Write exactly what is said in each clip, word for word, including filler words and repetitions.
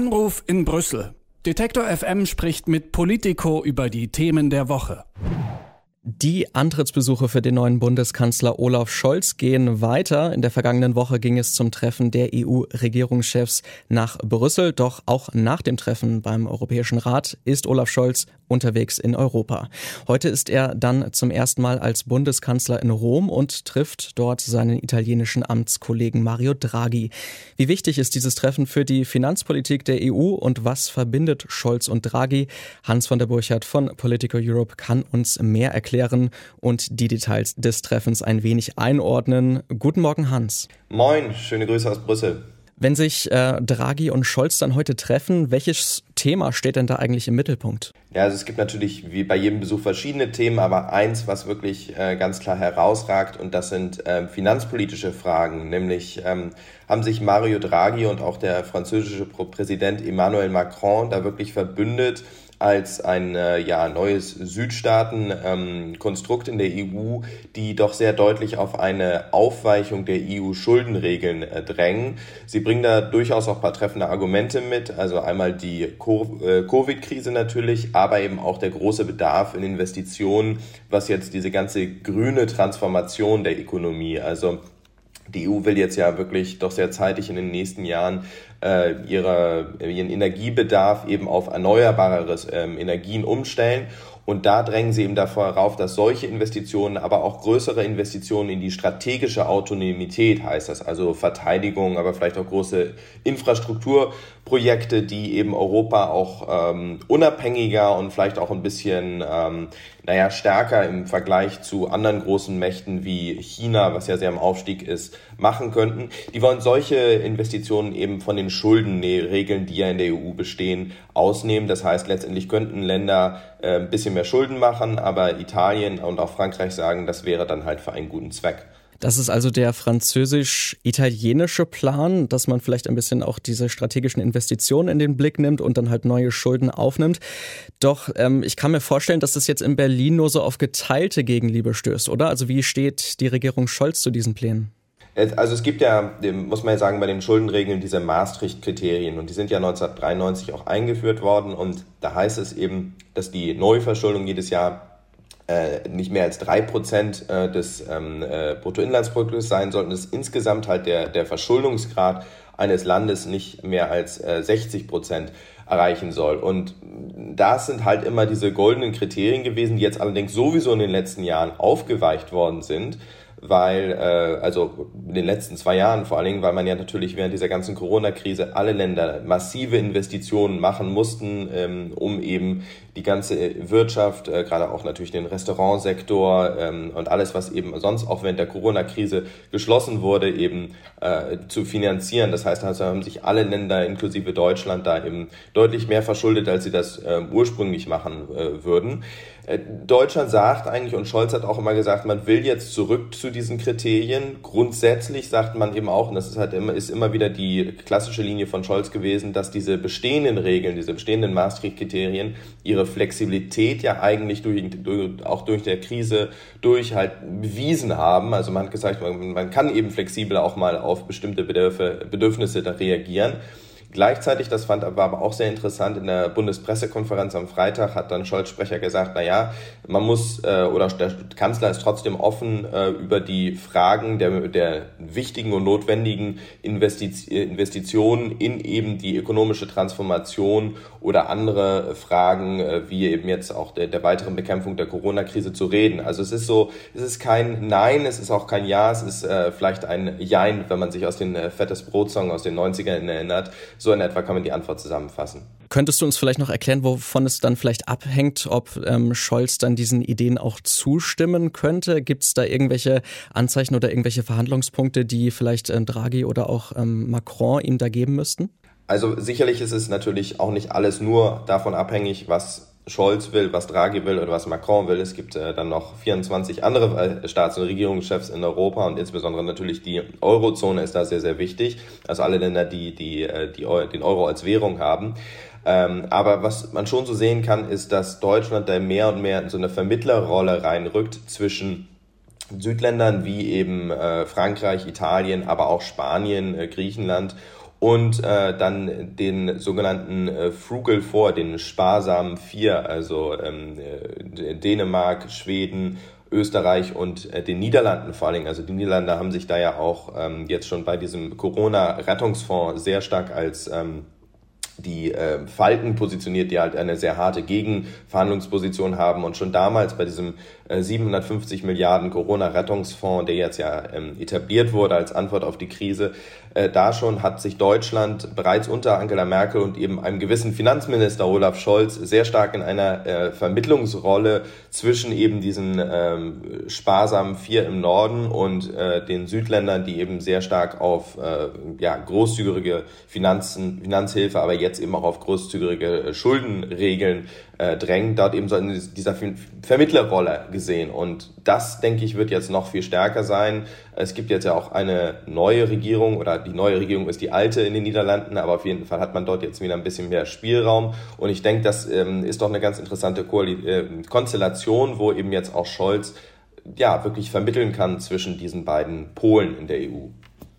Anruf in Brüssel. Detektor F M spricht mit Politico über die Themen der Woche. Die Antrittsbesuche für den neuen Bundeskanzler Olaf Scholz gehen weiter. In der vergangenen Woche ging es zum Treffen der E U-Regierungschefs nach Brüssel. Doch auch nach dem Treffen beim Europäischen Rat ist Olaf Scholz unterwegs in Europa. Heute ist er dann zum ersten Mal als Bundeskanzler in Rom und trifft dort seinen italienischen Amtskollegen Mario Draghi. Wie wichtig ist dieses Treffen für die Finanzpolitik der E U und was verbindet Scholz und Draghi? Hans von der Burchard von Politico Europe kann uns mehr erklären. Und die Details des Treffens ein wenig einordnen. Guten Morgen, Hans. Moin, schöne Grüße aus Brüssel. Wenn sich äh, Draghi und Scholz dann heute treffen, welches Thema steht denn da eigentlich im Mittelpunkt? Ja, also es gibt natürlich wie bei jedem Besuch verschiedene Themen, aber eins, was wirklich äh, ganz klar herausragt, und das sind äh, finanzpolitische Fragen. Nämlich ähm, haben sich Mario Draghi und auch der französische Präsident Emmanuel Macron da wirklich verbündet, als ein ja, neues Südstaaten-Konstrukt in der E U, die doch sehr deutlich auf eine Aufweichung der E U-Schuldenregeln drängen. Sie bringen da durchaus auch ein paar treffende Argumente mit, also einmal die Covid-Krise natürlich, aber eben auch der große Bedarf in Investitionen, was jetzt diese ganze grüne Transformation der Ökonomie, also die E U will jetzt ja wirklich doch sehr zeitig in den nächsten Jahren äh, ihre, ihren Energiebedarf eben auf erneuerbareres ähm, Energien umstellen. Und da drängen sie eben darauf, dass solche Investitionen, aber auch größere Investitionen in die strategische Autonomität, heißt das, also Verteidigung, aber vielleicht auch große Infrastrukturprojekte, die eben Europa auch ähm, unabhängiger und vielleicht auch ein bisschen ähm, naja, stärker im Vergleich zu anderen großen Mächten wie China, was ja sehr im Aufstieg ist, machen könnten. Die wollen solche Investitionen eben von den Schuldenregeln, die ja in der E U bestehen, ausnehmen. Das heißt, letztendlich könnten Länder äh, ein bisschen mehr Schulden machen, aber Italien und auch Frankreich sagen, das wäre dann halt für einen guten Zweck. Das ist also der französisch-italienische Plan, dass man vielleicht ein bisschen auch diese strategischen Investitionen in den Blick nimmt und dann halt neue Schulden aufnimmt. Doch ähm, ich kann mir vorstellen, dass das jetzt in Berlin nur so auf geteilte Gegenliebe stößt, oder? Also wie steht die Regierung Scholz zu diesen Plänen? Also es gibt ja, muss man ja sagen, bei den Schuldenregeln diese Maastricht-Kriterien, und die sind ja neunzehnhundertdreiundneunzig auch eingeführt worden, und da heißt es eben, dass die Neuverschuldung jedes Jahr nicht mehr als drei Prozent des ähm, äh, Bruttoinlandsproduktes sein sollten, dass insgesamt halt der, der Verschuldungsgrad eines Landes nicht mehr als äh, sechzig Prozent erreichen soll. Und das sind halt immer diese goldenen Kriterien gewesen, die jetzt allerdings sowieso in den letzten Jahren aufgeweicht worden sind, weil, äh, also in den letzten zwei Jahren vor allen Dingen, weil man ja natürlich während dieser ganzen Corona-Krise alle Länder massive Investitionen machen mussten, ähm, um eben die ganze Wirtschaft, äh, gerade auch natürlich den Restaurantsektor ähm, und alles, was eben sonst auch während der Corona-Krise geschlossen wurde, eben äh, zu finanzieren. Das heißt, also haben sich alle Länder inklusive Deutschland da eben deutlich mehr verschuldet, als sie das äh, ursprünglich machen äh, würden. Äh, Deutschland sagt eigentlich, und Scholz hat auch immer gesagt, man will jetzt zurück zu diesen Kriterien. Grundsätzlich sagt man eben auch, und das ist halt immer, ist immer wieder die klassische Linie von Scholz gewesen, dass diese bestehenden Regeln, diese bestehenden Maastricht-Kriterien ihre Flexibilität ja eigentlich durch, durch, auch durch der Krise durch halt bewiesen haben. Also man hat gesagt, man, man kann eben flexibel auch mal auf bestimmte Bedürfe, Bedürfnisse da reagieren. Gleichzeitig, das fand aber aber auch sehr interessant, in der Bundespressekonferenz am Freitag hat dann Scholz Sprecher gesagt, na ja, man muss äh, oder der Kanzler ist trotzdem offen äh, über die Fragen der der wichtigen und notwendigen Investiz- Investitionen in eben die ökonomische Transformation oder andere Fragen äh, wie eben jetzt auch der, der weiteren Bekämpfung der Corona-Krise zu reden. Also es ist so, es ist kein Nein, es ist auch kein Ja, es ist äh, vielleicht ein Jein, wenn man sich aus den äh, Fettes Brot-Song aus den neunzigern erinnert. So in etwa kann man die Antwort zusammenfassen. Könntest du uns vielleicht noch erklären, wovon es dann vielleicht abhängt, ob ähm, Scholz dann diesen Ideen auch zustimmen könnte? Gibt es da irgendwelche Anzeichen oder irgendwelche Verhandlungspunkte, die vielleicht ähm, Draghi oder auch ähm, Macron ihm da geben müssten? Also sicherlich ist es natürlich auch nicht alles nur davon abhängig, was Scholz will, was Draghi will oder was Macron will. Es gibt äh, dann noch vierundzwanzig andere Staats- und Regierungschefs in Europa, und insbesondere natürlich die Eurozone ist da sehr, sehr wichtig. Also alle Länder, die, die, die den Euro als Währung haben. Ähm, aber was man schon so sehen kann, ist, dass Deutschland da mehr und mehr in so eine Vermittlerrolle reinrückt zwischen Südländern wie eben äh, Frankreich, Italien, aber auch Spanien, äh, Griechenland und äh, dann den sogenannten äh, Frugal Four, den sparsamen Vier, also ähm, Dänemark, Schweden, Österreich und äh, den Niederlanden vor allen Dingen. Also die Niederlande haben sich da ja auch ähm, jetzt schon bei diesem Corona-Rettungsfonds sehr stark als ähm, die äh, Falken positioniert, die halt eine sehr harte Gegenverhandlungsposition haben. Und schon damals bei diesem äh, siebenhundertfünfzig Milliarden Corona-Rettungsfonds, der jetzt ja ähm, etabliert wurde als Antwort auf die Krise, äh, da schon hat sich Deutschland bereits unter Angela Merkel und eben einem gewissen Finanzminister Olaf Scholz sehr stark in einer äh, Vermittlungsrolle zwischen eben diesen äh, sparsamen Vier im Norden und äh, den Südländern, die eben sehr stark auf äh, ja, großzügige Finanzen, Finanzhilfe, aber jetzt jetzt eben auch auf großzügige Schuldenregeln äh, drängen, dort eben so in dieser Vermittlerrolle gesehen. Und das, denke ich, wird jetzt noch viel stärker sein. Es gibt jetzt ja auch eine neue Regierung, oder die neue Regierung ist die alte in den Niederlanden, aber auf jeden Fall hat man dort jetzt wieder ein bisschen mehr Spielraum. Und ich denke, das ähm, ist doch eine ganz interessante Koali- äh, Konstellation, wo eben jetzt auch Scholz ja wirklich vermitteln kann zwischen diesen beiden Polen in der E U.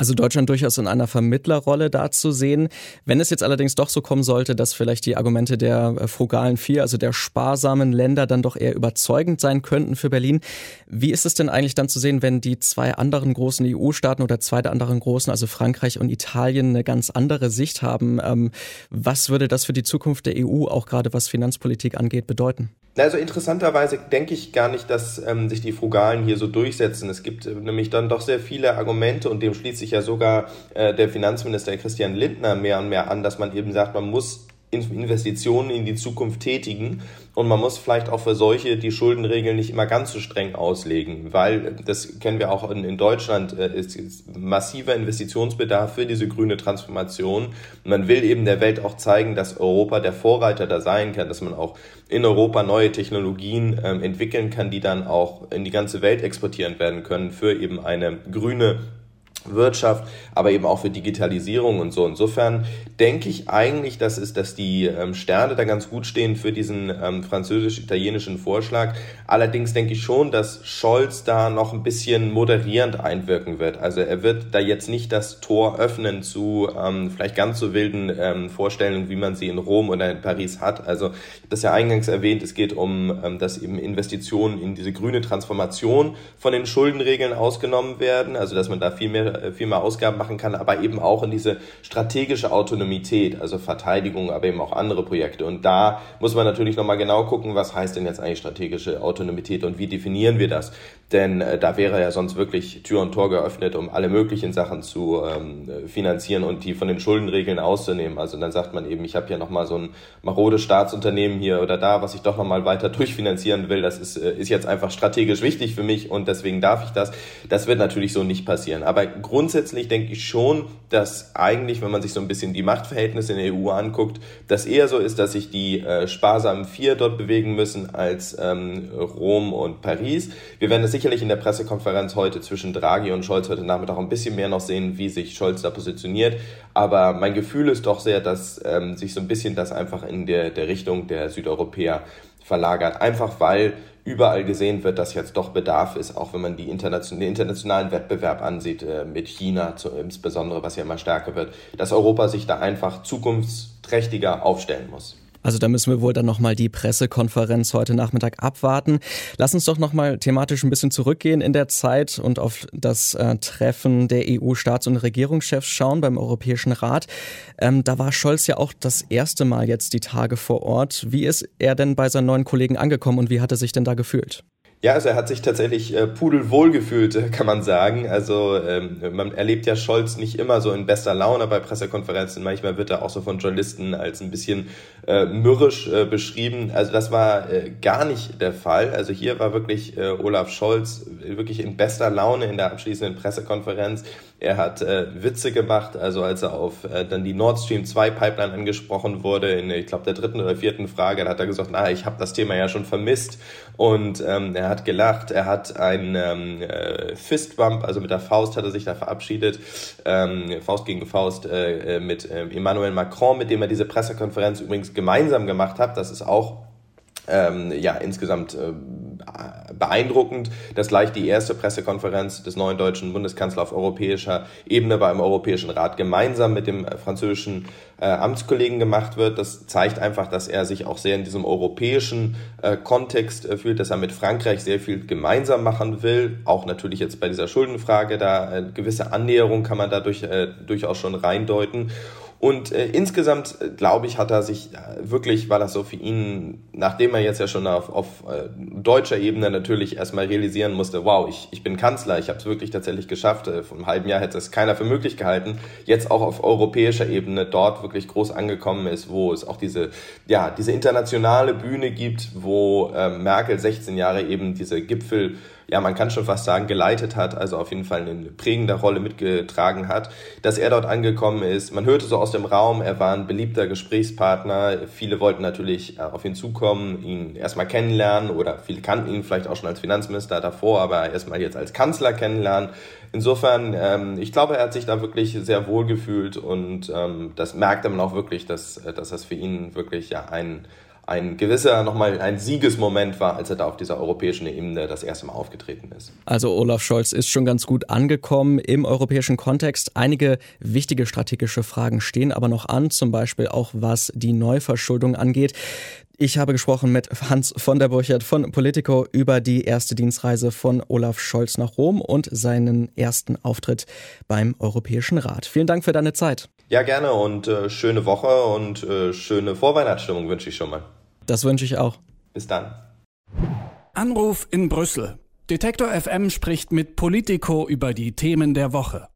Also Deutschland durchaus in einer Vermittlerrolle da zu sehen. Wenn es jetzt allerdings doch so kommen sollte, dass vielleicht die Argumente der frugalen Vier, also der sparsamen Länder, dann doch eher überzeugend sein könnten für Berlin. Wie ist es denn eigentlich dann zu sehen, wenn die zwei anderen großen E U-Staaten oder zwei der anderen großen, also Frankreich und Italien, eine ganz andere Sicht haben? Was würde das für die Zukunft der E U, auch gerade was Finanzpolitik angeht, bedeuten? Also interessanterweise denke ich gar nicht, dass ähm, sich die Frugalen hier so durchsetzen. Es gibt äh, nämlich dann doch sehr viele Argumente, und dem schließt sich ja sogar äh, der Finanzminister Christian Lindner mehr und mehr an, dass man eben sagt, man muss Investitionen in die Zukunft tätigen und man muss vielleicht auch für solche die Schuldenregeln nicht immer ganz so streng auslegen, weil das kennen wir auch in, in Deutschland, ist, ist massiver Investitionsbedarf für diese grüne Transformation. Man will eben der Welt auch zeigen, dass Europa der Vorreiter da sein kann, dass man auch in Europa neue Technologien ähm, entwickeln kann, die dann auch in die ganze Welt exportiert werden können für eben eine grüne Wirtschaft, aber eben auch für Digitalisierung und so. Insofern denke ich eigentlich, dass, es, dass die ähm, Sterne da ganz gut stehen für diesen ähm, französisch-italienischen Vorschlag. Allerdings denke ich schon, dass Scholz da noch ein bisschen moderierend einwirken wird. Also er wird da jetzt nicht das Tor öffnen zu ähm, vielleicht ganz so wilden ähm, Vorstellungen, wie man sie in Rom oder in Paris hat. Also ich habe das ja eingangs erwähnt, es geht um, ähm, dass eben Investitionen in diese grüne Transformation von den Schuldenregeln ausgenommen werden. Also dass man da viel mehr viel mehr Ausgaben machen kann, aber eben auch in diese strategische Autonomität, also Verteidigung, aber eben auch andere Projekte. Und da muss man natürlich nochmal genau gucken, was heißt denn jetzt eigentlich strategische Autonomität und wie definieren wir das? Denn äh, da wäre ja sonst wirklich Tür und Tor geöffnet, um alle möglichen Sachen zu ähm, finanzieren und die von den Schuldenregeln auszunehmen. Also dann sagt man eben, ich habe hier nochmal so ein marodes Staatsunternehmen hier oder da, was ich doch nochmal weiter durchfinanzieren will. Das ist, äh, ist jetzt einfach strategisch wichtig für mich und deswegen darf ich das. Das wird natürlich so nicht passieren. Aber grundsätzlich denke ich schon, dass eigentlich, wenn man sich so ein bisschen die Machtverhältnisse in der E U anguckt, das eher so ist, dass sich die äh, sparsamen Vier dort bewegen müssen als ähm, Rom und Paris. Wir werden das sicherlich in der Pressekonferenz heute zwischen Draghi und Scholz heute Nachmittag ein bisschen mehr noch sehen, wie sich Scholz da positioniert. Aber mein Gefühl ist doch sehr, dass ähm, sich so ein bisschen das einfach in der, der Richtung der Südeuropäer verlagert. Einfach weil überall gesehen wird, dass jetzt doch Bedarf ist, auch wenn man die internation- den internationalen Wettbewerb ansieht, äh, mit China zu, insbesondere, was ja immer stärker wird, dass Europa sich da einfach zukunftsträchtiger aufstellen muss. Also da müssen wir wohl dann nochmal die Pressekonferenz heute Nachmittag abwarten. Lass uns doch nochmal thematisch ein bisschen zurückgehen in der Zeit und auf das äh, Treffen der E U-Staats- und Regierungschefs schauen beim Europäischen Rat. Ähm, da war Scholz ja auch das erste Mal jetzt die Tage vor Ort. Wie ist er denn bei seinen neuen Kollegen angekommen und wie hat er sich denn da gefühlt? Ja, also er hat sich tatsächlich äh, pudelwohl gefühlt, kann man sagen. Also ähm, man erlebt ja Scholz nicht immer so in bester Laune bei Pressekonferenzen. Manchmal wird er auch so von Journalisten als ein bisschen äh, mürrisch äh, beschrieben. Also das war äh, gar nicht der Fall. Also hier war wirklich äh, Olaf Scholz wirklich in bester Laune in der abschließenden Pressekonferenz. Er hat äh, Witze gemacht, also als er auf äh, dann die Nord Stream zwei Pipeline angesprochen wurde, in, ich glaube, der dritten oder vierten Frage, da hat er gesagt, na, ich habe das Thema ja schon vermisst. Und ähm, er hat gelacht, er hat einen ähm, äh, Fistbump, also mit der Faust hat er sich da verabschiedet, ähm, Faust gegen Faust äh, mit äh, Emmanuel Macron, mit dem er diese Pressekonferenz übrigens gemeinsam gemacht hat. Das ist auch ähm, ja insgesamt äh, beeindruckend, dass gleich die erste Pressekonferenz des neuen deutschen Bundeskanzlers auf europäischer Ebene beim Europäischen Rat gemeinsam mit dem französischen äh, Amtskollegen gemacht wird. Das zeigt einfach, dass er sich auch sehr in diesem europäischen äh, Kontext äh, fühlt, dass er mit Frankreich sehr viel gemeinsam machen will. Auch natürlich jetzt bei dieser Schuldenfrage, da äh, gewisse Annäherung kann man dadurch äh, durchaus schon reindeuten. Und äh, insgesamt, glaube ich, hat er sich äh, wirklich, war das so für ihn, nachdem er jetzt ja schon auf, auf äh, deutscher Ebene natürlich erstmal realisieren musste, wow, ich, ich bin Kanzler, ich habe es wirklich tatsächlich geschafft, äh, vor einem halben Jahr hätte es keiner für möglich gehalten, jetzt auch auf europäischer Ebene dort wirklich groß angekommen ist, wo es auch diese, ja, diese internationale Bühne gibt, wo äh, Merkel sechzehn Jahre eben diese Gipfel, ja, man kann schon fast sagen, geleitet hat, also auf jeden Fall eine prägende Rolle mitgetragen hat, dass er dort angekommen ist. Man hörte so aus dem Raum, er war ein beliebter Gesprächspartner. Viele wollten natürlich auf ihn zukommen, ihn erstmal kennenlernen oder viele kannten ihn vielleicht auch schon als Finanzminister davor, aber erstmal jetzt als Kanzler kennenlernen. Insofern, ich glaube, er hat sich da wirklich sehr wohl gefühlt und das merkte man auch wirklich, dass, dass das für ihn wirklich ja ein ein gewisser, nochmal ein Siegesmoment war, als er da auf dieser europäischen Ebene das erste Mal aufgetreten ist. Also Olaf Scholz ist schon ganz gut angekommen im europäischen Kontext. Einige wichtige strategische Fragen stehen aber noch an, zum Beispiel auch was die Neuverschuldung angeht. Ich habe gesprochen mit Hans von der Burchard von Politico über die erste Dienstreise von Olaf Scholz nach Rom und seinen ersten Auftritt beim Europäischen Rat. Vielen Dank für deine Zeit. Ja, gerne und äh, schöne Woche und äh, schöne Vorweihnachtsstimmung wünsche ich schon mal. Das wünsche ich auch. Bis dann. Anruf in Brüssel. Detektor F M spricht mit Politico über die Themen der Woche.